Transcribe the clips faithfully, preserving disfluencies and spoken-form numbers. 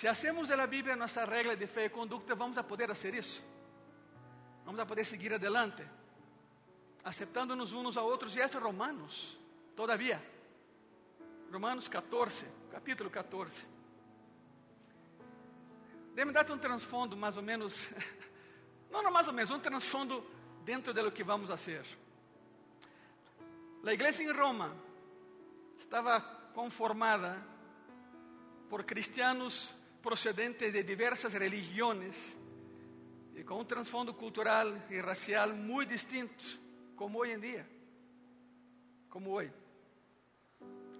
Se hacemos de la Biblia nuestra regla de fe y conducta, vamos a poder hacer eso. Vamos a poder seguir adelante, aceptándonos unos a otros. Y esto es Romanos, todavía. Romanos catorce, capítulo catorce. Déjame darte un trasfondo más o menos, no, no más o menos, un trasfondo dentro de lo que vamos a hacer. La iglesia en Roma estaba conformada por cristianos procedentes de diversas religiones y con un trasfondo cultural y racial muy distinto, como hoy en día, como hoy.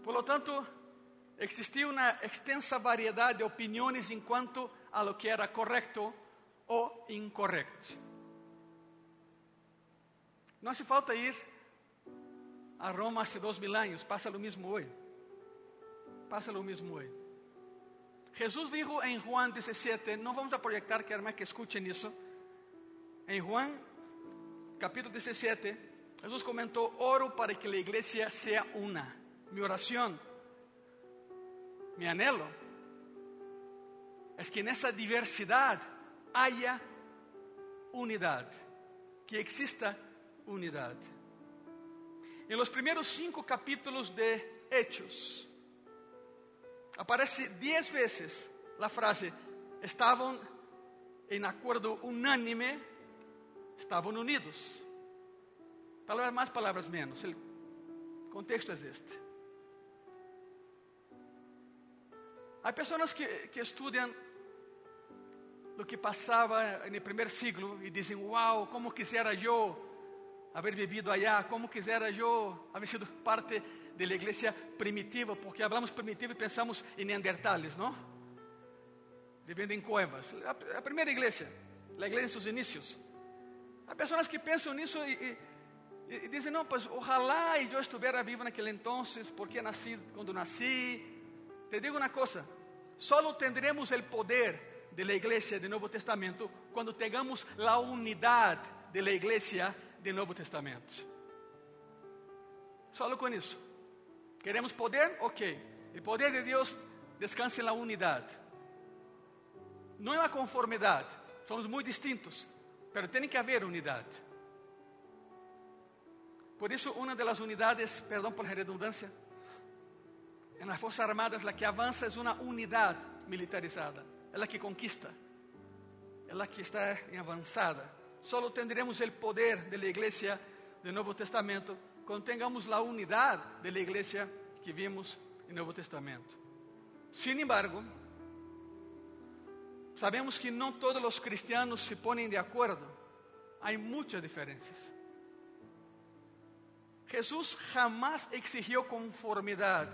Por lo tanto, existía una extensa variedad de opiniones en cuanto a lo que era correcto o incorrecto. No hace falta ir a Roma hace dos mil años, pasa lo mismo hoy. Pasa lo mismo hoy. Jesús dijo en Juan diecisiete, no vamos a proyectar, quiero más que escuchen eso. En Juan capítulo diecisiete, Jesús comentó, oro para que la iglesia sea una. Mi oración, mi anhelo, es que en esa diversidad haya unidad, que exista unidad. En los primeros cinco capítulos de Hechos, aparece diez veces la frase, estaban en acuerdo unánime, estaban unidos. Palabras más, palabras menos, el contexto es este. Hay personas que, que estudian lo que pasaba en el primer siglo y dicen, wow, cómo quisiera yo haber vivido allá, cómo quisiera yo haber sido parte de la iglesia primitiva, porque hablamos primitivo y pensamos en neandertales, ¿no? Viviendo en cuevas. La, la primera iglesia, la iglesia en sus inicios. Hay personas que piensan en eso y, y, y dicen, no, pues ojalá yo estuviera vivo en aquel entonces, porque nací cuando nací. Te digo una cosa, solo tendremos el poder de la iglesia del Nuevo Testamento cuando tengamos la unidad de la iglesia del Nuevo Testamento. Solo con eso. ¿Queremos poder? Ok. El poder de Dios descansa en la unidad. No en la conformidad. Somos muy distintos, pero tiene que haber unidad. Por eso una de las unidades, perdón por la redundancia, en las Fuerzas Armadas la que avanza es una unidad militarizada. Es la que conquista. Es la que está en avanzada. Solo tendremos el poder de la iglesia del Nuevo Testamento cuando tengamos la unidad de la iglesia que vimos en el Nuevo Testamento. Sin embargo, sabemos que no todos los cristianos se ponen de acuerdo. Hay muchas diferencias. Jesús jamás exigió conformidad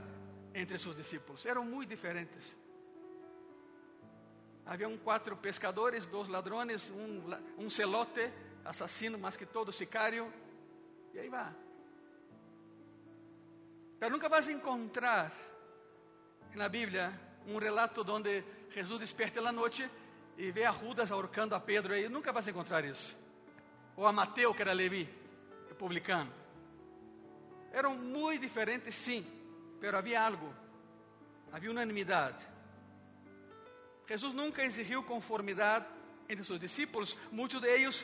entre sus discípulos, eran muy diferentes. Habían cuatro pescadores, dos ladrones, un, un celote, asesino más que todo, sicario, y ahí va. Pero nunca vas a encontrar en la Biblia un relato donde Jesús despierta en la noche y ve a Judas ahorcando a Pedro, y nunca vas a encontrar eso. O a Mateo, que era Leví, el publicano. Eran muy diferentes, sí. Pero había algo, había unanimidad. Jesús nunca exigió conformidad entre sus discípulos. Muchos de ellos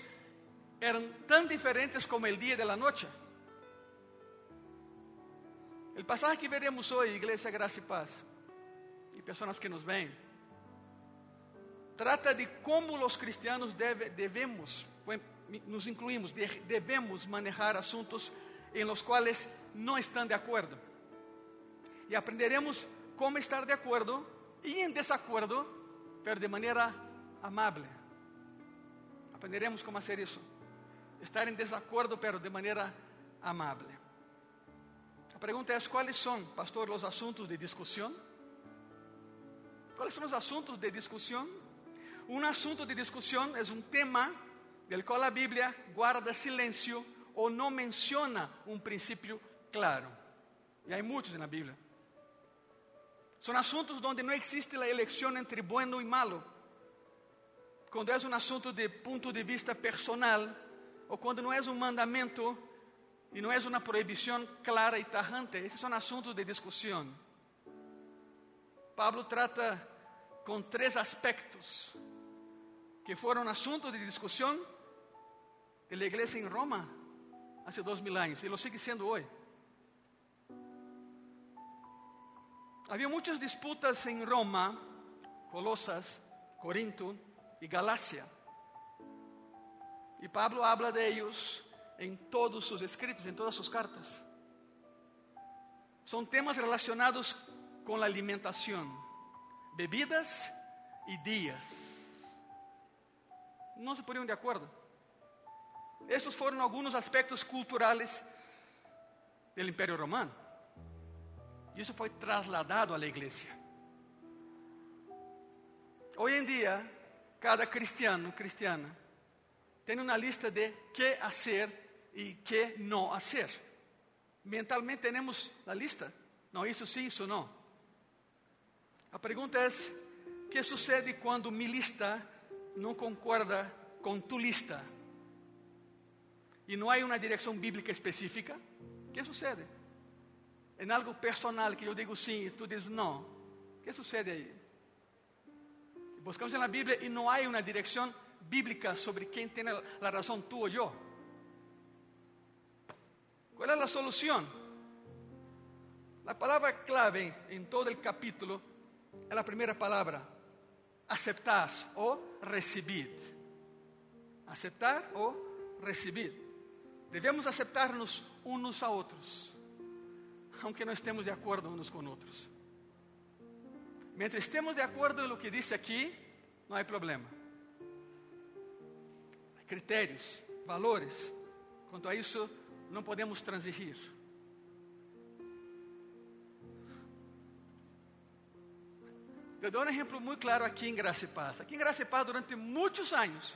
eran tan diferentes como el día de la noche. El pasaje que veremos hoy, Iglesia, Gracia y Paz, y personas que nos ven, trata de cómo los cristianos debe, debemos, nos incluimos, debemos manejar asuntos en los cuales no están de acuerdo. Y aprenderemos cómo estar de acuerdo y en desacuerdo, pero de manera amable. Aprenderemos cómo hacer eso. Estar en desacuerdo, pero de manera amable. La pregunta es, ¿cuáles son, pastor, los asuntos de discusión? ¿Cuáles son los asuntos de discusión? Un asunto de discusión es un tema del cual la Biblia guarda silencio o no menciona un principio claro. Y hay muchos en la Biblia. Son asuntos donde no existe la elección entre bueno y malo. Cuando es un asunto de punto de vista personal, o cuando no es un mandamiento y no es una prohibición clara y tajante. Esos son asuntos de discusión. Pablo trata con tres aspectos que fueron asuntos de discusión de la iglesia en Roma hace dos mil años y lo sigue siendo hoy. Había muchas disputas en Roma, Colosas, Corinto y Galacia. Y Pablo habla de ellos en todos sus escritos, en todas sus cartas. Son temas relacionados con la alimentación, bebidas y días. No se ponían de acuerdo. Estos fueron algunos aspectos culturales del Imperio Romano. Y eso fue trasladado a la iglesia. Hoy en día, cada cristiano, cristiana, tiene una lista de qué hacer y qué no hacer. Mentalmente tenemos la lista. No, eso sí, eso no. La pregunta es, ¿qué sucede cuando mi lista no concuerda con tu lista? Y no hay una dirección bíblica específica. ¿Qué sucede? En algo personal que yo digo sí y tú dices no. ¿Qué sucede ahí? Buscamos en la Biblia y no hay una dirección bíblica sobre quién tiene la razón, tú o yo. ¿Cuál es la solución? La palabra clave en todo el capítulo es la primera palabra, aceptar o recibir. Aceptar o recibir. Debemos aceptarnos unos a otros, aunque no estemos de acuerdo unos con otros. Mientras estemos de acuerdo en lo que dice aquí, no hay problema. Hay criterios, valores. Cuanto a eso, no podemos transigir. Te doy un ejemplo muy claro aquí en Gracia y Paz. Aquí en Gracia y Paz durante muchos años,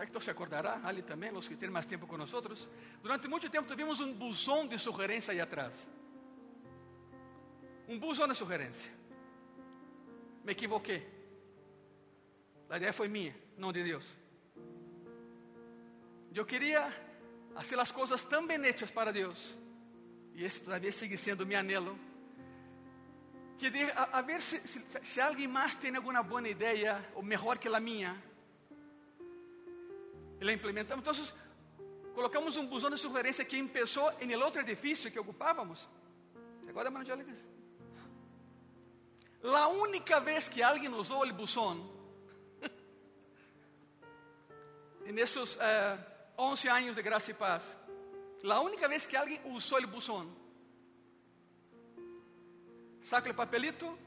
Héctor se acordará, Ali también, los que tienen más tiempo con nosotros. Durante mucho tiempo tuvimos un buzón de sugerencia ahí atrás. Un buzón de sugerencia. Me equivoqué. La idea fue mía, no de Dios. Yo quería hacer las cosas tan bien hechas para Dios. Y eso todavía sigue siendo mi anhelo. Que de, a, a ver si, si, si alguien más tiene alguna buena idea o mejor que la mía. Y la implementamos. Entonces, colocamos un buzón de sugerencia que empezó en el otro edificio que ocupábamos. ¿Se acuerdan, hermano Jolicas? La única vez que alguien usó el buzón, en esos uh, once años de Gracia y Paz, la única vez que alguien usó el buzón, saca el papelito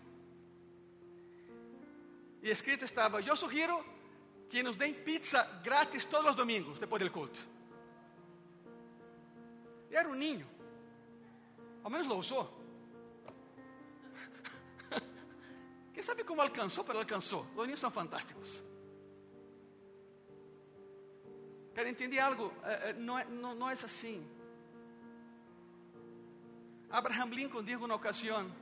y escrito estaba: yo sugiero que nos den pizza gratis todos los domingos después del culto. Y era un niño, al menos lo usó. ¿Quién sabe cómo alcanzó? Pero alcanzó. Los niños son fantásticos. Pero entendí algo, eh, no, no, no es así. Abraham Lincoln dijo una ocasión: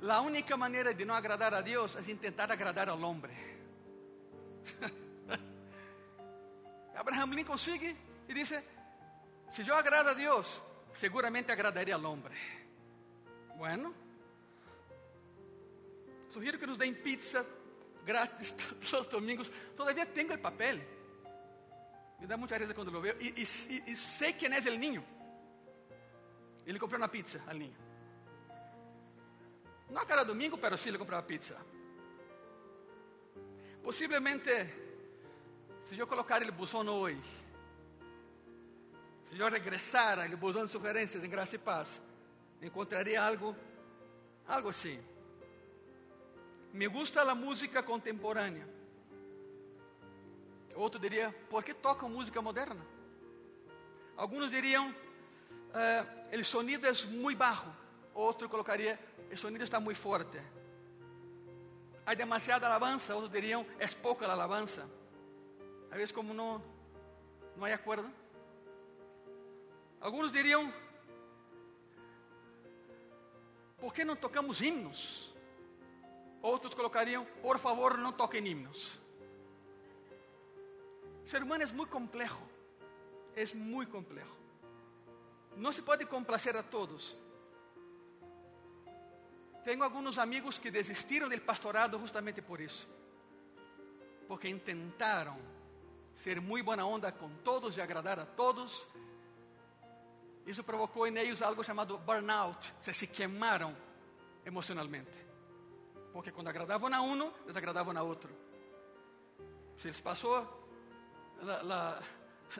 la única manera de no agradar a Dios es intentar agradar al hombre. Abraham Lincoln sigue y dice: si yo agrado a Dios, seguramente agradaría al hombre. Bueno, sugiero que nos den pizza gratis todos los domingos. Todavía tengo el papel. Me da mucha risa cuando lo veo. Y, y, y, y sé quién es el niño. Y le compré una pizza al niño. No cada domingo, pero sí le compraba pizza. Posiblemente, si yo colocar el buzón hoy, si yo regresara al buzón de sugerencias en Gracia y Paz, encontraría algo, algo así. Me gusta la música contemporánea. Otro diría: ¿por qué tocan música moderna? Algunos dirían: eh, el sonido es muy bajo. Otro colocaría: el sonido está muy fuerte. Hay demasiada alabanza. Otros dirían: es poca la alabanza. A veces como no, no hay acuerdo. Algunos dirían: ¿por qué no tocamos himnos? Otros colocarían: por favor, no toquen himnos. El ser humano es muy complejo. Es muy complejo. No se puede complacer a todos. Tengo algunos amigos que desistieron del pastorado justamente por eso. Porque intentaron ser muy buena onda con todos y agradar a todos. Eso provocó en ellos algo llamado burnout. Se, se quemaron emocionalmente. Porque cuando agradaban a uno, desagradaban a otro. Se les pasó la, la,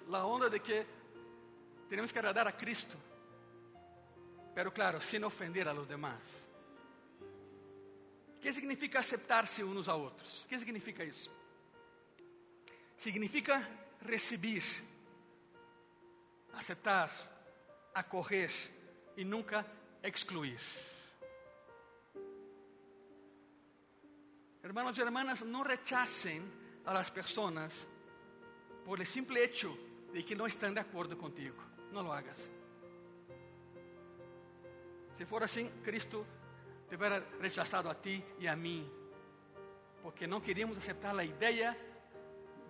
la onda de que tenemos que agradar a Cristo. Pero claro, sin ofender a los demás. ¿Qué significa aceptarse unos a otros? ¿Qué significa eso? Significa recibir, aceptar, acoger y nunca excluir. Hermanos y hermanas, no rechacen a las personas por el simple hecho de que no están de acuerdo contigo. No lo hagas. Si fuera así, Cristo te hubiera rechazado a ti y a mí, porque no queríamos aceptar la idea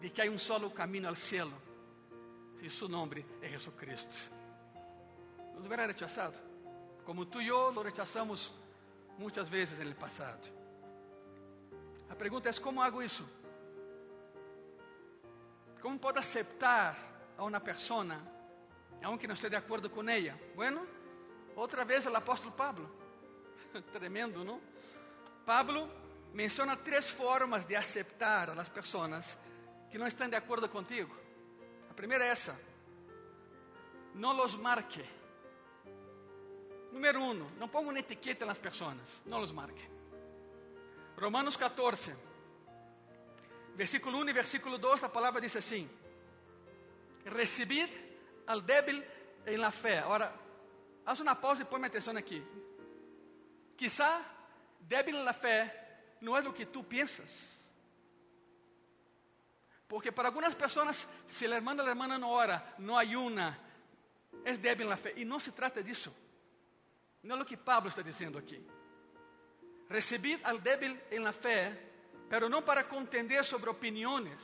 de que hay un solo camino al cielo, y su nombre es Jesucristo. Nos hubiera rechazado, como tú y yo lo rechazamos muchas veces en el pasado. La pregunta es, ¿cómo hago eso? ¿Cómo puedo aceptar a una persona, aunque no esté de acuerdo con ella? Bueno, otra vez el apóstol Pablo. Tremendo, ¿no? Pablo menciona tres formas de aceptar a las personas que no están de acuerdo contigo. La primera es esa: no los marque. Número uno, no ponga una etiqueta a las personas, no los marque. Romanos catorce, versículo uno y versículo dos, la palabra dice así: recibid al débil en la fe. Ahora, haz una pausa y ponme atención aquí. Quizá débil en la fe no es lo que tú piensas. Porque para algunas personas, si el hermano o la hermana no ora, no ayuna, es débil en la fe. Y no se trata de eso. No es lo que Pablo está diciendo aquí. Recibid al débil en la fe, pero no para contender sobre opiniones.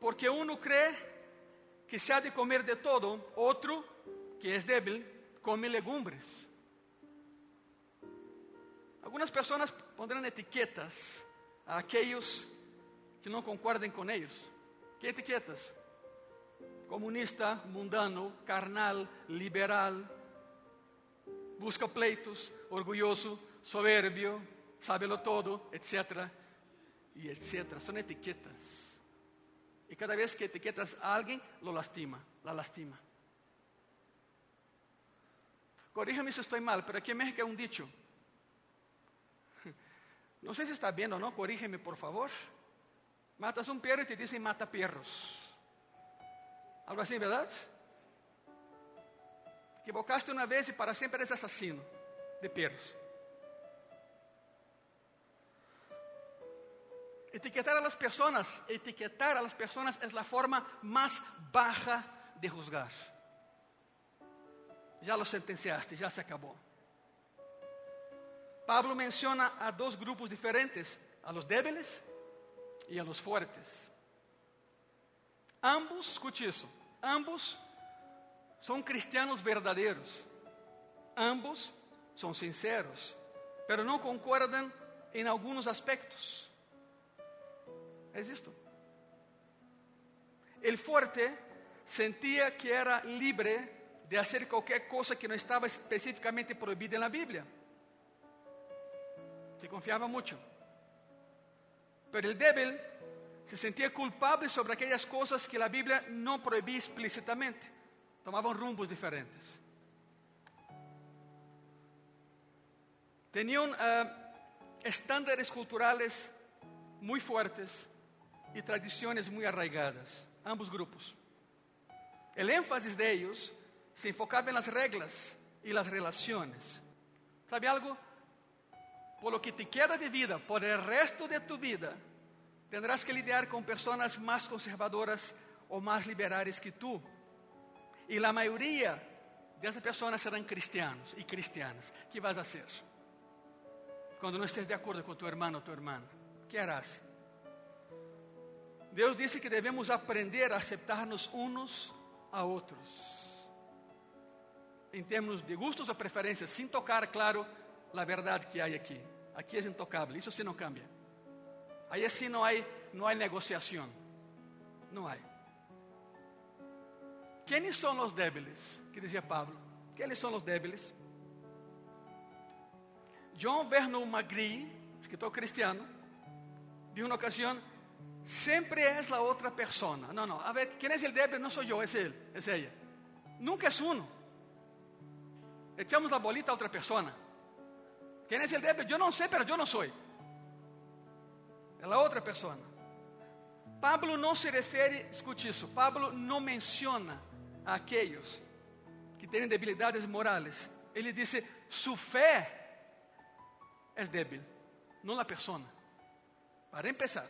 Porque uno cree que se ha de comer de todo, otro, que es débil, come legumbres. Algunas personas pondrán etiquetas a aquellos que no concuerden con ellos. ¿Qué etiquetas? Comunista, mundano, carnal, liberal, busca pleitos, orgulloso, soberbio, sábelo todo, etcétera, y etcétera. Son etiquetas. Y cada vez que etiquetas a alguien, lo lastima, la lastima. Corríjame si estoy mal, pero aquí en México hay un dicho. No sé si está bien o no, corrígeme por favor. Matas un perro y te dicen mata perros. Algo así, ¿verdad? Equivocaste una vez y para siempre eres asesino de perros. Etiquetar a las personas, etiquetar a las personas es la forma más baja de juzgar. Ya lo sentenciaste, ya se acabó. Pablo menciona a dos grupos diferentes, a los débiles y a los fuertes. Ambos, escuche eso, ambos son cristianos verdaderos, ambos son sinceros, pero no concuerdan en algunos aspectos. Es esto. El fuerte sentía que era libre de hacer cualquier cosa que no estaba específicamente prohibida en la Biblia. Se confiaba mucho. Pero el débil se sentía culpable sobre aquellas cosas que la Biblia no prohibía explícitamente. Tomaban rumbos diferentes. Tenían uh, estándares culturales muy fuertes y tradiciones muy arraigadas. Ambos grupos. El énfasis de ellos se enfocaba en las reglas y las relaciones. ¿Sabe algo? Por lo que te queda de vida, por el resto de tu vida, tendrás que lidiar con personas más conservadoras o más liberales que tú. Y la mayoría de esas personas serán cristianos y cristianas. ¿Qué vas a hacer? Cuando no estés de acuerdo con tu hermano o tu hermana, ¿qué harás? Dios dice que debemos aprender a aceptarnos unos a otros. En términos de gustos o preferencias, sin tocar, claro, la verdad que hay aquí. Aquí es intocable, eso sí no cambia. Ahí sí no hay, no hay negociación, no hay. ¿Quiénes son los débiles? ¿Qué decía Pablo? ¿Quiénes son los débiles? John Vernon Magri, escritor cristiano, dijo una ocasión: siempre es la otra persona. No, no, a ver, ¿quién es el débil? No soy yo, es él, es ella. Nunca es uno. Echamos la bolita a otra persona. ¿Quién es el débil? Yo no sé, pero yo no soy. Es la otra persona. Pablo no se refiere, escuche eso, Pablo no menciona a aquellos que tienen debilidades morales. Él dice, su fe es débil, no la persona. Para empezar,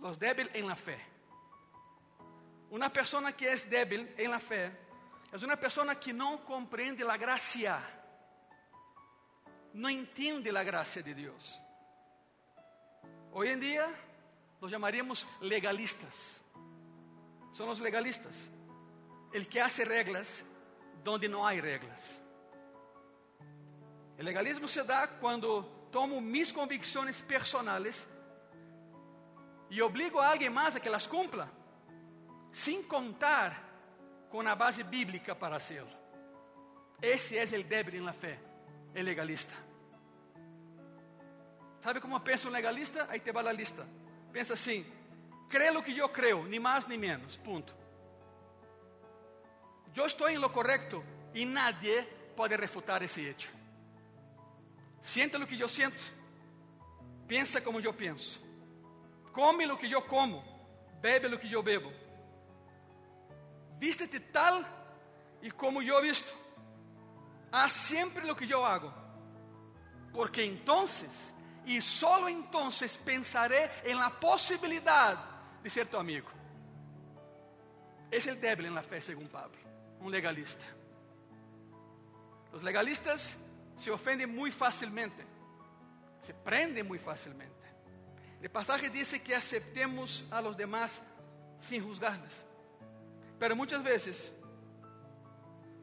los débiles en la fe. Una persona que es débil en la fe es una persona que no comprende la gracia, no entiende la gracia de Dios. Hoy en día los llamaríamos legalistas. Son los legalistas, el que hace reglas donde no hay reglas. El legalismo se da cuando tomo mis convicciones personales y obligo a alguien más a que las cumpla, sin contar con la base bíblica para hacerlo. Ese es el débil en la fe, el legalista. ¿Sabe cómo piensa un legalista? Ahí te va la lista. Piensa así: cree lo que yo creo, ni más ni menos, punto. Yo estoy en lo correcto y nadie puede refutar ese hecho. Siente lo que yo siento, piensa como yo pienso, come lo que yo como, bebe lo que yo bebo, vístete tal y como yo visto, haz siempre lo que yo hago, porque entonces y solo entonces pensaré en la posibilidad de ser tu amigo. Es el débil en la fe, según Pablo, un legalista. Los legalistas se ofenden muy fácilmente, se prenden muy fácilmente. El pasaje dice que aceptemos a los demás sin juzgarles, pero muchas veces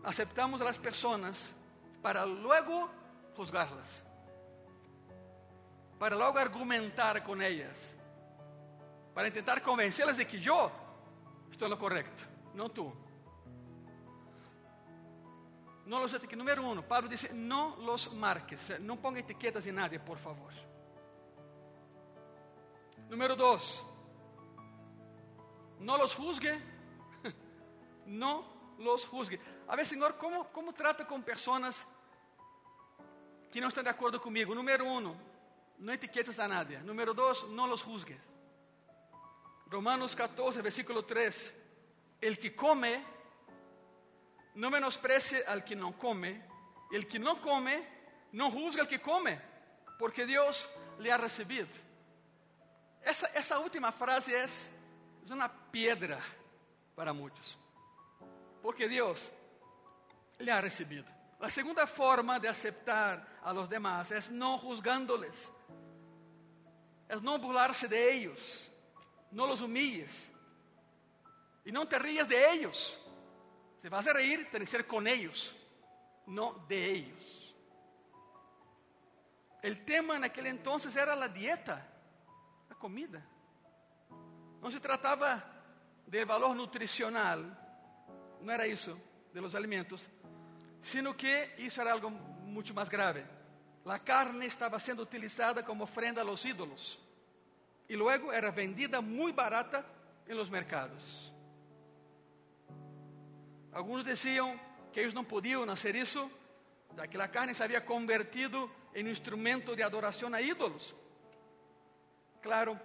aceptamos a las personas para luego juzgarlas, para luego argumentar con ellas, para intentar convencerlas de que yo estoy en lo correcto, no tú. No los etiquetes. Número uno, Pablo dice, no los marques, o sea, no ponga etiquetas de nadie, por favor. Número dos, no los juzgue, no los juzgue. A ver, Señor, ¿cómo, cómo trato con personas que no están de acuerdo conmigo? Número uno, no etiquetas a nadie. Número dos, no los juzgue. Romanos catorce, versículo tres, el que come, no menosprecie al que no come, el que no come, no juzga al que come, porque Dios le ha recibido. Esa, esa última frase es, es una piedra para muchos, porque Dios le ha recibido. La segunda forma de aceptar a los demás es no juzgándoles, es no burlarse de ellos. No los humilles y no te rías de ellos. Si vas a reír, tienes que ser con ellos, no de ellos. El tema en aquel entonces era la dieta, la comida. No se trataba del valor nutricional, no era eso, de los alimentos, sino que eso era algo mucho más grave. La carne estaba siendo utilizada como ofrenda a los ídolos. Y luego era vendida muy barata en los mercados. Algunos decían que ellos no podían hacer eso, ya que la carne se había convertido en un instrumento de adoración a ídolos. Claro,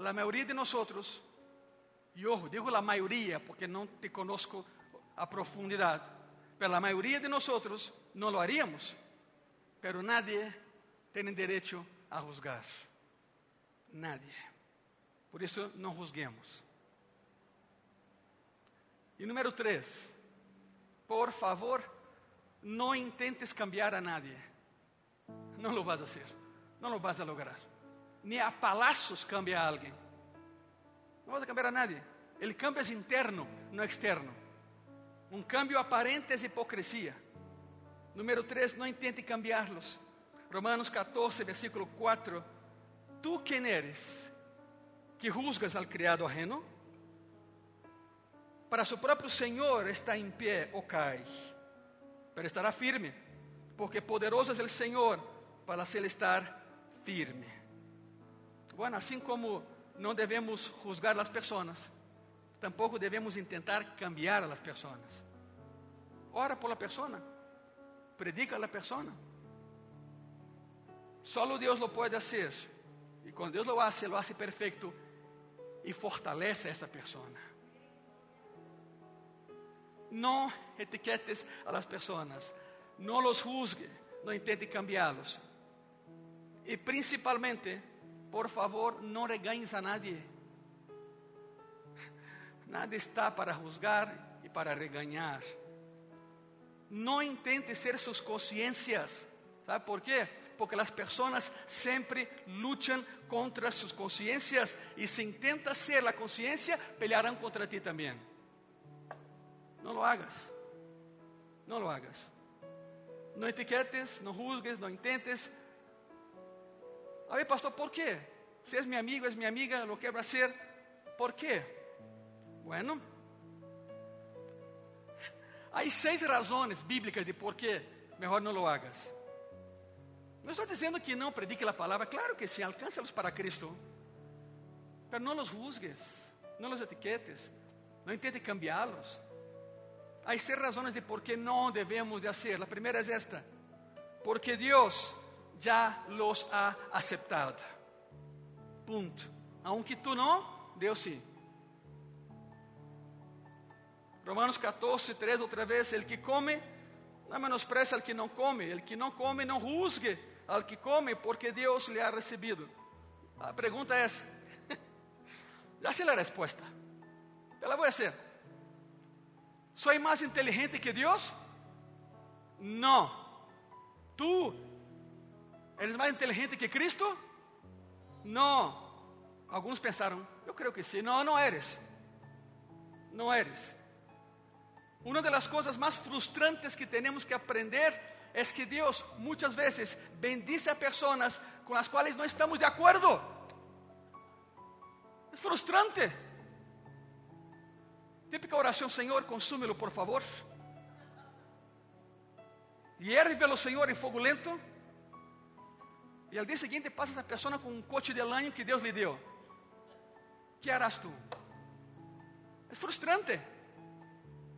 la mayoría de nosotros, y ojo, digo la mayoría porque no te conozco a profundidad, pero la mayoría de nosotros no lo haríamos, pero nadie tiene derecho a juzgar. Nadie. Por eso no juzguemos. Y número tres, por favor, no intentes cambiar a nadie. No lo vas a hacer, no lo vas a lograr. Ni a palazos cambia a alguien. No vas a cambiar a nadie. El cambio es interno, no externo. Un cambio aparente es hipocresía. Número tres, no intente cambiarlos. Romanos catorce, versículo cuatro. ¿Tú quién eres que juzgas al criado ajeno? Para su propio Señor está en pie o cae, pero estará firme, porque poderoso es el Señor para hacer estar firme. Bueno, así como no debemos juzgar a las personas, tampoco debemos intentar cambiar a las personas. Ora por la persona, predica a la persona. Solo Dios lo puede hacer, y cuando Dios lo hace, lo hace perfecto y fortalece a esa persona. No etiquetes a las personas, no los juzgue, no intente cambiarlos. Y principalmente, por favor, no regañes a nadie. Nadie está para juzgar y para regañar. No intente ser sus conciencias. ¿Sabe por qué? Porque las personas siempre luchan contra sus conciencias, y si intenta ser la conciencia, pelearán contra ti también. No lo hagas. No lo hagas. No etiquetes, no juzgues, no intentes. A ver, pastor, ¿por qué? Si es mi amigo, es mi amiga, lo quiero hacer. ¿Por qué? Bueno, hay seis razones bíblicas de por qué mejor no lo hagas. No estoy diciendo que no predique la palabra, claro que sí, alcánzalos para Cristo, pero no los juzgues, no los etiquetes, no intentes cambiarlos. Hay seis razones de por qué no debemos de hacer. La primera es esta: porque Dios ya los ha aceptado. Punto. Aunque tú no, Dios sí. Romanos catorce, tres, otra vez: el que come no menosprecia al que no come, el que no come no juzgue al que come, porque Dios le ha recibido. La pregunta es, ya sé la respuesta, te la voy a hacer. ¿Soy más inteligente que Dios? No. ¿Tú eres más inteligente que Cristo? No. Algunos pensaron, yo creo que sí. No, no eres. No eres. Una de las cosas más frustrantes que tenemos que aprender es que Dios muchas veces bendice a personas con las cuales no estamos de acuerdo. Es frustrante. Típica oración: Señor, consúmelo por favor. Hiérvelo, Señor, en fuego lento. Y al día siguiente pasa esa persona con un coche del año que Dios le dio. ¿Qué harás tú? Es frustrante,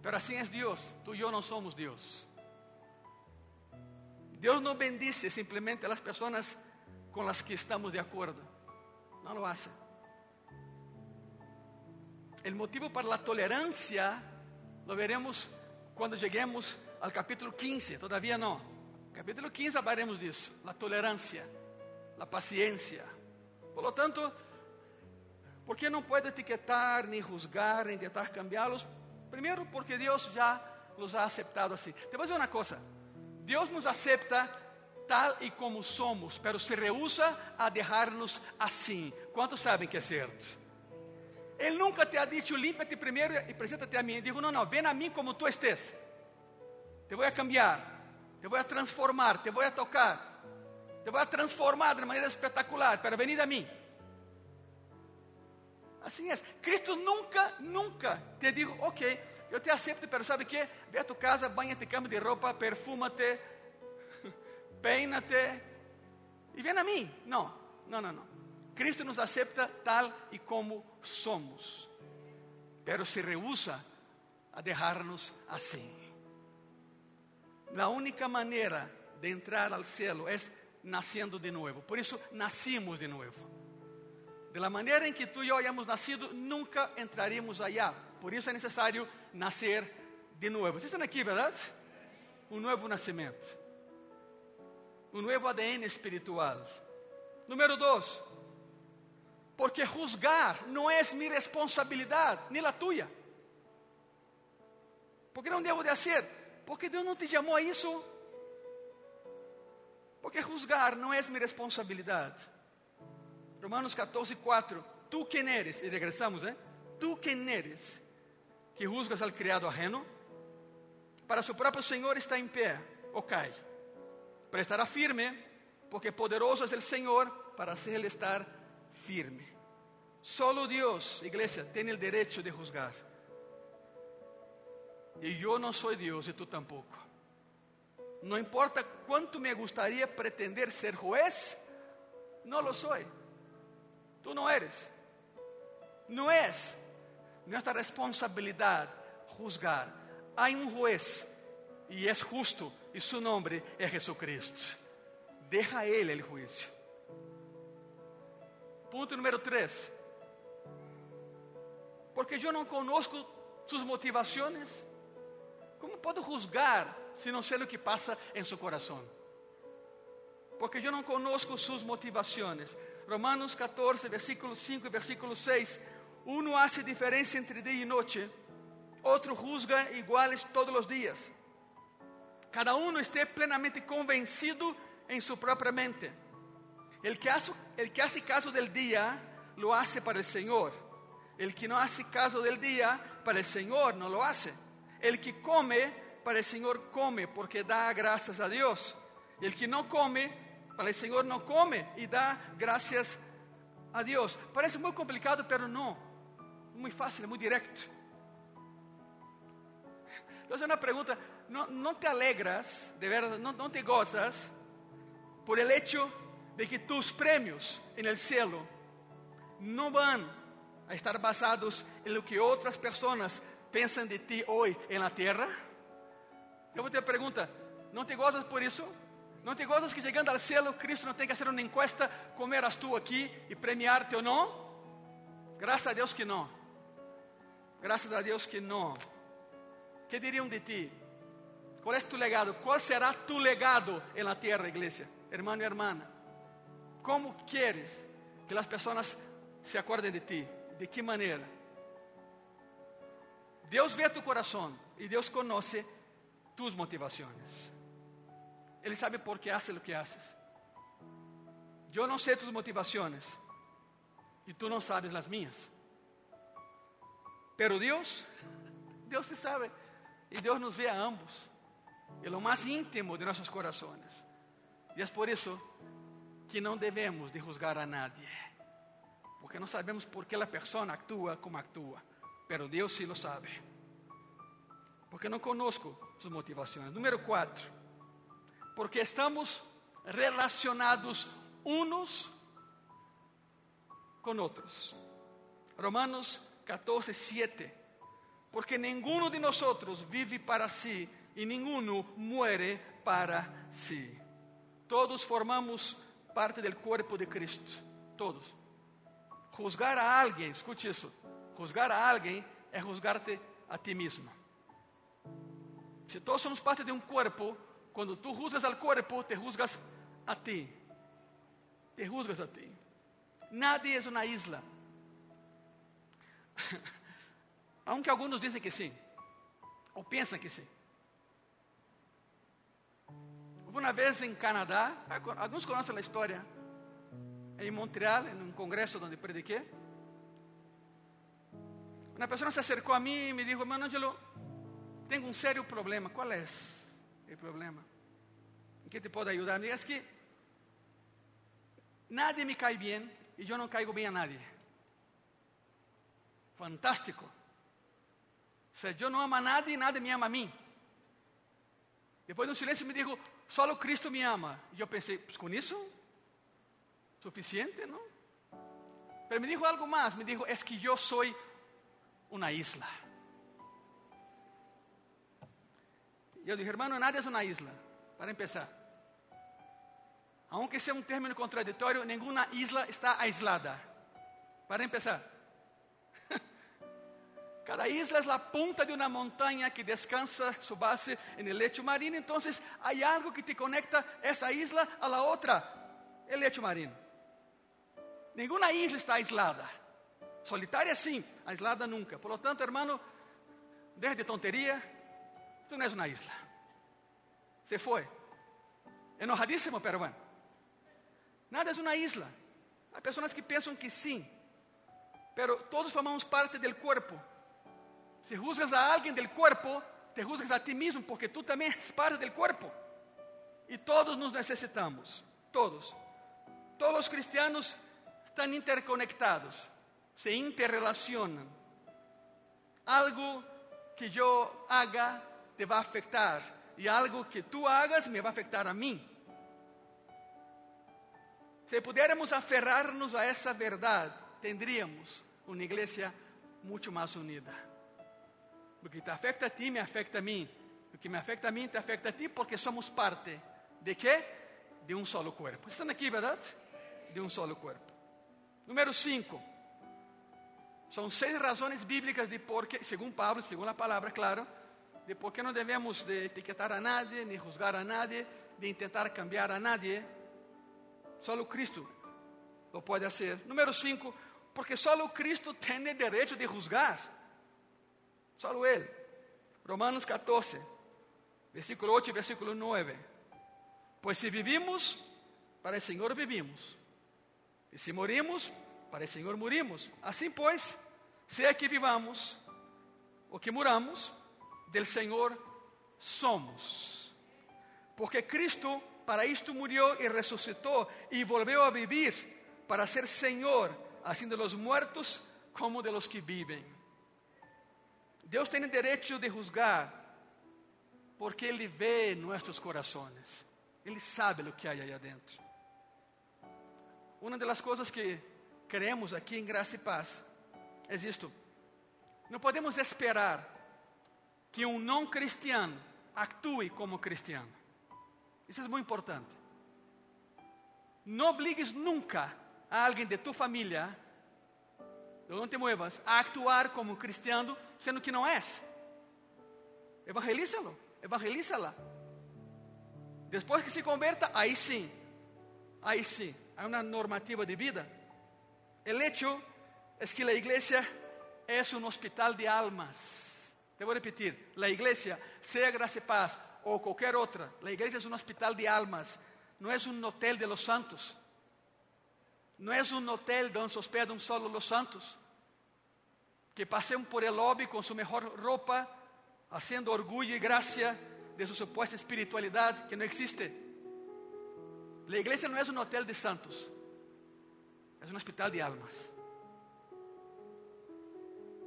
pero así es Dios. Tú y yo no somos Dios. Dios no bendice simplemente a las personas con las que estamos de acuerdo. No lo hace. El motivo para la tolerancia lo veremos cuando lleguemos al capítulo quince. Todavía no. Capítulo quince hablaremos de eso. La tolerancia, la paciencia. Por lo tanto, ¿por qué no puedo etiquetar, ni juzgar, ni intentar cambiarlos? Primero, porque Dios ya los ha aceptado así. Te voy a decir una cosa: Dios nos acepta tal y como somos, pero se rehúsa a dejarnos así. ¿Cuántos saben que es cierto? Él nunca te ha dicho, límpiate primero y preséntate a mí. Dijo, no, no, ven a mí como tú estés. Te voy a cambiar, te voy a transformar, te voy a tocar, te voy a transformar de manera espectacular, pero venid a mí. Así es. Cristo nunca, nunca te dijo, ok, yo te acepto, pero ¿sabe qué? Ve a tu casa, báñate, cambia de ropa, perfúmate, peínate y ven a mí. No, no, no, no. Cristo nos acepta tal y como somos, pero se rehúsa a dejarnos así. La única manera de entrar al cielo es naciendo de nuevo. Por eso nacimos de nuevo. De la manera en que tú y yo hayamos nacido, nunca entraremos allá. Por eso es necesario nacer de nuevo. Ustedes están aquí, ¿verdad? Un nuevo nacimiento. Un nuevo A D N espiritual. Número dos. Porque juzgar no es mi responsabilidad, ni la tuya. ¿Por qué no debo de hacer? Porque Dios no te llamó a eso. Porque juzgar no es mi responsabilidad. Romanos catorce, cuatro. ¿Tú quién eres? Y regresamos, ¿eh? ¿Tú quién eres que juzgas al criado ajeno? Para su propio Señor está en pie o cae. Pero estará firme, porque poderoso es el Señor para hacerle estar firme. Solo Dios, iglesia, tiene el derecho de juzgar. Y yo no soy Dios y tú tampoco. No importa cuánto me gustaría pretender ser juez, no lo soy. Tú no eres. No es nuestra responsabilidad juzgar. Hay un juez y es justo, y su nombre es Jesucristo. Deja a él el juicio. Punto número tres. Porque yo no conozco sus motivaciones, ¿cómo puedo juzgar si no sé lo que pasa en su corazón? Porque yo no conozco sus motivaciones. Romanos catorce, versículo cinco y versículo seis. Uno hace diferencia entre día y noche, otro juzga iguales todos los días. Cada uno esté plenamente convencido en su propia mente. El que hace, el que hace caso del día, lo hace para el Señor. El que no hace caso del día, para el Señor no lo hace. El que come, para el Señor come, porque da gracias a Dios. El que no come, para el Señor no come y da gracias a Dios. Parece muy complicado, pero no. Muy fácil, muy directo. Entonces una pregunta, ¿no, no te alegras, de verdad, no, no te gozas por el hecho de que tus premios en el cielo no van a estar basados en lo que otras personas piensan de ti hoy en la tierra? Yo te pregunto, ¿no te gozas por eso? ¿No te gozas que llegando al cielo Cristo no tenga que hacer una encuesta, cómo eras tú aquí y premiarte o no? Gracias a Dios que no. Gracias a Dios que no. ¿Qué dirían de ti? ¿Cuál es tu legado? ¿Cuál será tu legado en la tierra, iglesia? Hermano y hermana, ¿cómo quieres que las personas se acuerden de ti? ¿De qué manera? Dios ve a tu corazón y Dios conoce tus motivaciones. Él sabe por qué haces lo que haces. Yo no sé tus motivaciones y tú no sabes las mías. Pero Dios, Dios se sabe, y Dios nos ve a ambos en lo más íntimo de nuestros corazones. Y es por eso que no debemos de juzgar a nadie, porque no sabemos por qué la persona actúa como actúa, pero Dios sí lo sabe, porque no conozco sus motivaciones. Número cuatro. Porque estamos relacionados unos con otros. Romanos catorce, siete. Porque ninguno de nosotros vive para sí y ninguno muere para sí. Todos formamos parte del cuerpo de Cristo. Todos. Juzgar a alguien, escuche eso. Juzgar a alguien es juzgarte a ti mismo. Si todos somos parte de un cuerpo, cuando tú juzgas al cuerpo, te juzgas a ti. Te juzgas a ti. Nadie es una isla. Aunque algunos dicen que sí. O piensan que sí. Hubo una vez en Canadá, algunos conocen la historia. En Montreal, en un congreso donde prediqué. Una persona se acercó a mí y me dijo, hermano Angelo, tengo un serio problema. ¿Cuál es el problema? ¿En qué te puedo ayudar? Me dice, es que nadie me cae bien y yo no caigo bien a nadie. Fantástico. O sea, yo no amo a nadie y nadie me ama a mí. Después de un silencio me dijo, solo Cristo me ama. Y yo pensé, pues con eso, suficiente, ¿no? Pero me dijo algo más. Me dijo, es que yo soy una isla. Yo dije, hermano, nadie es una isla, para empezar. Aunque sea un término contradictorio, ninguna isla está aislada, para empezar. Cada isla es la punta de una montaña que descansa su base en el lecho marino, entonces hay algo que te conecta esa isla a la otra, el lecho marino. Ninguna isla está aislada, solitaria sí, aislada nunca. Por lo tanto, hermano, deja de tontería. Tú no es una isla. Se fue. Enojadísimo, pero bueno. Nada es una isla. Hay personas que piensan que sí. Pero todos formamos parte del cuerpo. Si juzgas a alguien del cuerpo, te juzgas a ti mismo, porque tú también eres parte del cuerpo. E todos nos necessitamos, todos. Todos os cristianos estão interconectados, se interrelacionam. Algo que eu haga te vai afetar, e algo que tu hagas me vai afetar a mim. Se pudermos aferrar-nos a essa verdade, tendríamos uma igreja muito mais unida. O que te afeta a ti me afeta a mim. O que me afeta a mim te afeta a ti, porque somos parte de quê? De um solo corpo. Estão aqui, verdade? De um solo corpo. Número cinco. São seis razões bíblicas de por que, segundo Pablo, segundo a palavra, claro, de por que não devemos de etiquetar a nadie, nem juzgar a nadie, de tentar cambiar a nadie. Solo Cristo lo pode fazer. Número cinco, porque solo Cristo tem o direito de juzgar. Solo Ele. Romanos catorze, versículo ocho e versículo nove. Pois se vivimos, para o Senhor vivimos. E se morimos, para o Senhor morimos. Assim, pois, seja que vivamos ou que moramos, del Senhor somos. Porque Cristo para esto murió y resucitó y volvió a vivir para ser Señor, así de los muertos como de los que viven. Dios tiene derecho de juzgar porque Él ve nuestros corazones. Él sabe lo que hay allá adentro. Una de las cosas que creemos aquí en Gracia y Paz es esto. No podemos esperar que un no cristiano actúe como cristiano. Isso é muito importante. Não obligues nunca a alguém de tua família, não te muevas, a actuar como cristiano, sendo que não és. Evangelízalo, evangelízala. Depois que se converta, aí sim, aí sim, há uma normativa de vida. O hecho é que a igreja é um hospital de almas. Te vou repetir: a igreja, seja Gracia e Paz o cualquier otra, la iglesia es un hospital de almas, no es un hotel de los santos, no es un hotel donde se hospedan solo los santos, que pasean por el lobby con su mejor ropa, haciendo orgullo y gracia de su supuesta espiritualidad que no existe. La iglesia no es un hotel de santos, es un hospital de almas.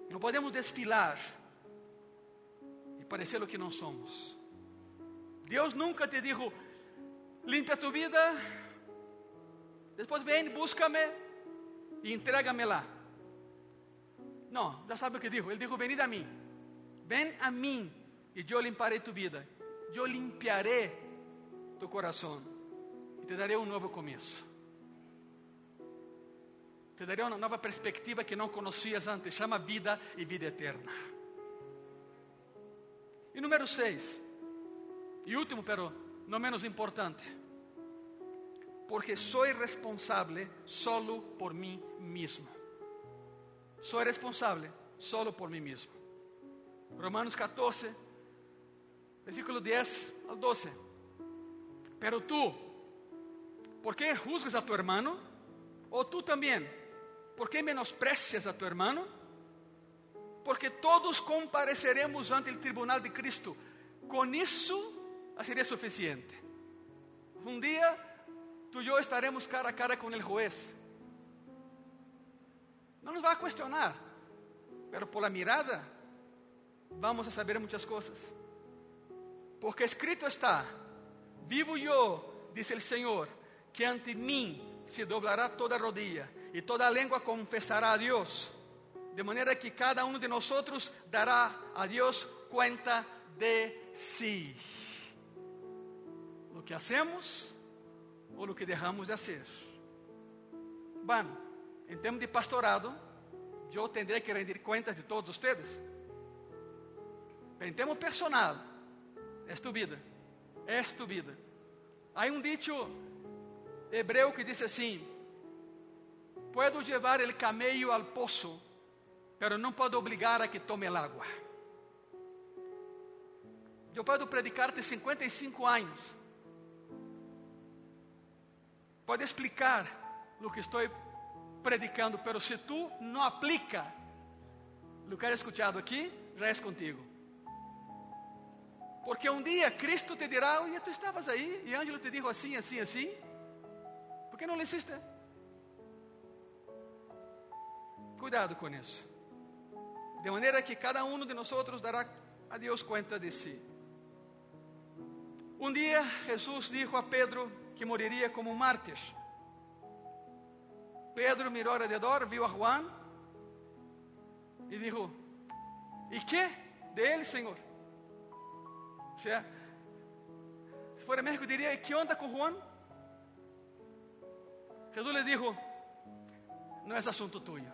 No podemos desfilar y parecer lo que no somos. Deus nunca te dijo, limpia tu vida, después ven, búscame y entrégamela. No, ya sabe lo que dijo. Él dijo, venid a mí, ven a mí y yo limpiaré tu vida. Yo limpiaré tu corazón y te daré un nuevo comienzo. Te daré una nueva perspectiva que no conocías antes. Chama vida y vida eterna. Y número seis. Y último, pero no menos importante, porque soy responsable solo por mí mismo. Soy responsable solo por mí mismo. Romanos catorce, versículo diez al doce. Pero tú, ¿por qué juzgas a tu hermano? O tú también, ¿por qué menosprecias a tu hermano? Porque todos compareceremos ante el tribunal de Cristo. Con eso sería suficiente. Un día tú y yo estaremos cara a cara con el juez. No nos va a cuestionar, pero por la mirada vamos a saber muchas cosas. Porque escrito está: vivo yo, dice el Señor, que ante mí se doblará toda rodilla y toda lengua confesará a Dios. De manera que cada uno de nosotros dará a Dios cuenta de sí. Lo que hacemos o lo que dejamos de hacer. Bueno, en términos de pastorado, yo tendré que rendir cuentas de todos ustedes. Pero en términos personal, es tu vida, es tu vida. Hay un dicho hebreo que dice así: puedo llevar el camello al pozo, pero no puedo obligar a que tome el agua. Yo puedo predicarte cincuenta y cinco años. Pode explicar o que estou predicando, mas se tu não aplica o que has escuchado aqui, já és contigo. Porque un día Cristo te dirá, oye, tú estabas ahí y Ángelo te dijo así, así, así. ¿Por qué no lo hiciste? Cuidado con eso. De manera que cada uno de nosotros dará a Dios cuenta de sí. Un día Jesús dijo a Pedro que moriría como un mártir. Pedro miró alrededor, vio a Juan y dijo, ¿y qué de él, Señor? O sea, si fuera a México diría, ¿y qué onda con Juan? Jesús le dijo, no es asunto tuyo.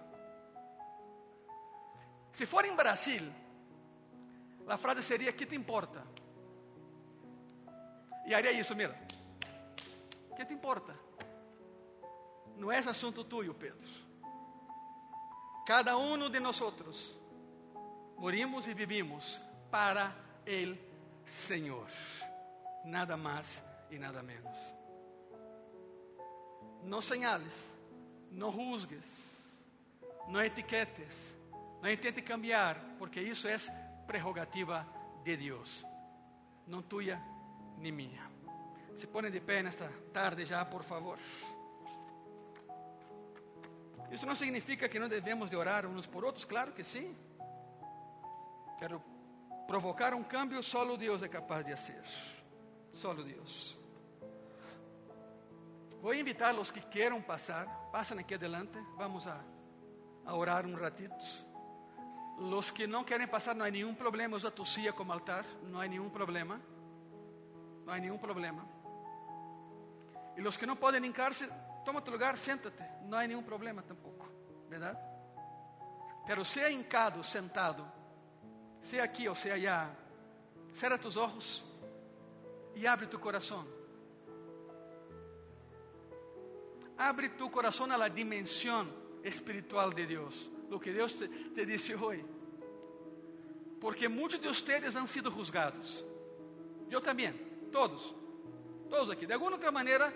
Si fuera en Brasil, la frase sería, ¿qué te importa? Y haría eso, mira, ¿qué te importa? No es asunto tuyo, Pedro. Cada uno de nosotros morimos y vivimos para el Señor, nada más y nada menos. No señales, no juzgues, no etiquetes, no intentes cambiar, porque eso es prerrogativa de Dios, no tuya ni mía. Se ponen de pie en esta tarde ya, por favor. Eso no significa que no debemos de orar unos por otros, claro que sí. Pero provocar un cambio solo Dios es capaz de hacer. Solo Dios. Voy a invitar a los que quieran pasar, pasen aquí adelante, vamos a, a orar un ratito. Los que no quieren pasar no hay ningún problema, usa tu silla como altar, no hay ningún problema. No hay ningún problema. Y los que no pueden hincarse, toma tu lugar, siéntate, no hay ningún problema tampoco, ¿verdad? Pero sea hincado, sentado, sea aquí o sea allá, cierra tus ojos y abre tu corazón. Abre tu corazón a la dimensión espiritual de Dios, lo que Dios te, te dice hoy. Porque muchos de ustedes han sido juzgados, yo también, todos, todos aquí, de alguna otra manera.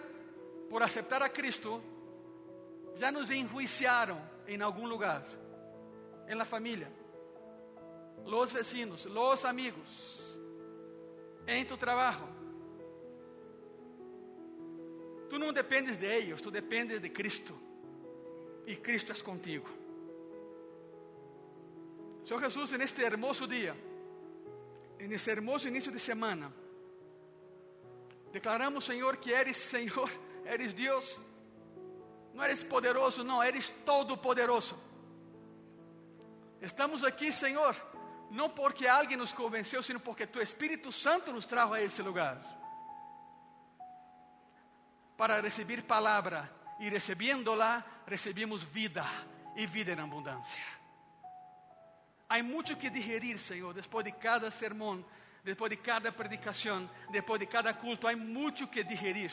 Por aceptar a Cristo, ya nos enjuiciaron en algún lugar, en la familia, los vecinos, los amigos, en tu trabajo. Tú no dependes de ellos, tú dependes de Cristo, y Cristo es contigo. Señor Jesús, en este hermoso día, en este hermoso inicio de semana, declaramos, Señor, que eres Señor. Eres Dios, no eres poderoso, no, eres todopoderoso. Estamos aquí, Señor, no porque alguien nos convenció, sino porque tu Espíritu Santo nos trajo a ese lugar para recibir palabra, y recibiéndola recibimos vida y vida en abundancia. Hay mucho que digerir, Señor, después de cada sermón, después de cada predicación, después de cada culto, hay mucho que digerir.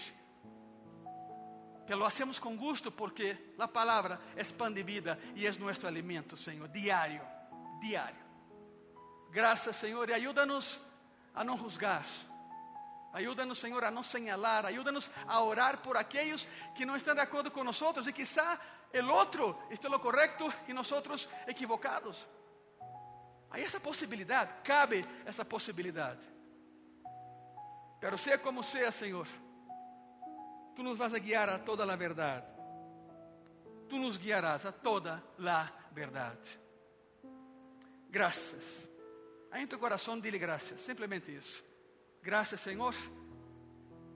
Pero lo hacemos con gusto porque la palabra es pan de vida y es nuestro alimento, Señor, diario, diario. Gracias, Señor, y ayúdanos a no juzgar. Ayúdanos, Señor, a no señalar. Ayúdanos a orar por aquellos que no están de acuerdo con nosotros, y quizá el otro esté lo correcto y nosotros equivocados. Hay esa posibilidad, cabe esa posibilidad. Pero sea como sea, Señor, tú nos vas a guiar a toda la verdad. Tú nos guiarás a toda la verdad. Gracias. Ahí en tu corazón dile gracias. Simplemente eso. Gracias, Señor.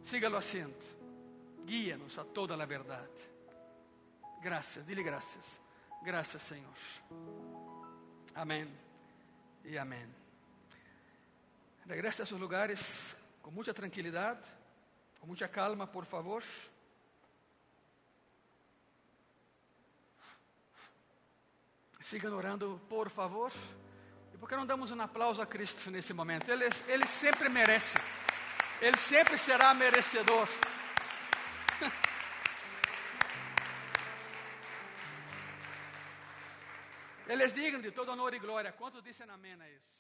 Sígalo haciendo. Guíanos a toda la verdad. Gracias. Dile gracias. Gracias, Señor. Amén y amén. Regresa a sus lugares con mucha tranquilidad. Con mucha calma, por favor. Sigan orando, por favor. ¿Y por qué no damos un aplauso a Cristo en ese momento? Él, es, él siempre merece. Él siempre será merecedor. Él es digno de todo honor y gloria. ¿Cuántos dicen amén a eso?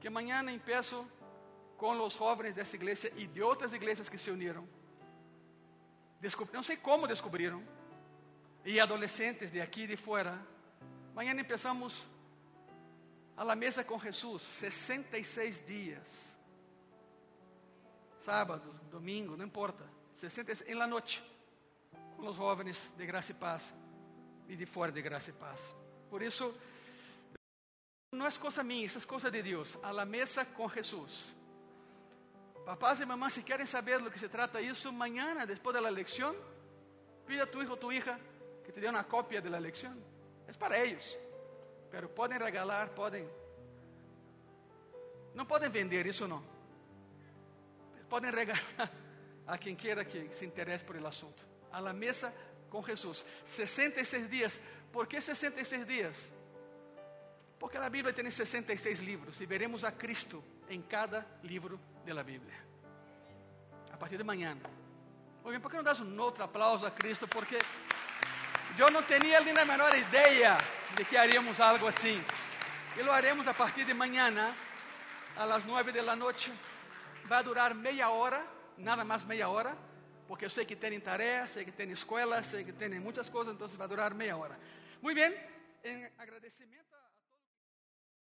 Que mañana empiezo con los jóvenes de esta iglesia y de otras iglesias que se unieron, Descubrí, no sé cómo descubrieron. Y adolescentes de aquí y de fuera. Mañana empezamos a la mesa con Jesús. sesenta y seis días. Sábados, domingo, no importa. sesenta y seis en la noche. Con los jóvenes de Gracia y Paz. Y de fuera de Gracia y Paz. Por eso, no es cosa mía, eso es cosa de Dios. A la mesa con Jesús. Papás y mamás, si quieren saber de lo que se trata eso, mañana después de la lección, pide a tu hijo o tu hija que te dé una copia de la lección. Es para ellos, pero pueden regalar, pueden. No pueden vender, eso no. Pueden regalar a quien quiera que se interese por el asunto. A la mesa con Jesús. sesenta y seis días. ¿Por qué sesenta y seis días? Porque la Biblia tiene sesenta y seis libros y veremos a Cristo en cada libro de la Biblia. A partir de mañana. Muy bien, ¿por qué no das un otro aplauso a Cristo? Porque yo no tenía ni la menor idea de que haríamos algo así. Y lo haremos a partir de mañana a las nueve de la noche. Va a durar media hora, nada más media hora, porque yo sé que tienen tareas, sé que tienen escuelas, sé que tienen muchas cosas, entonces va a durar media hora. Muy bien, en agradecimiento.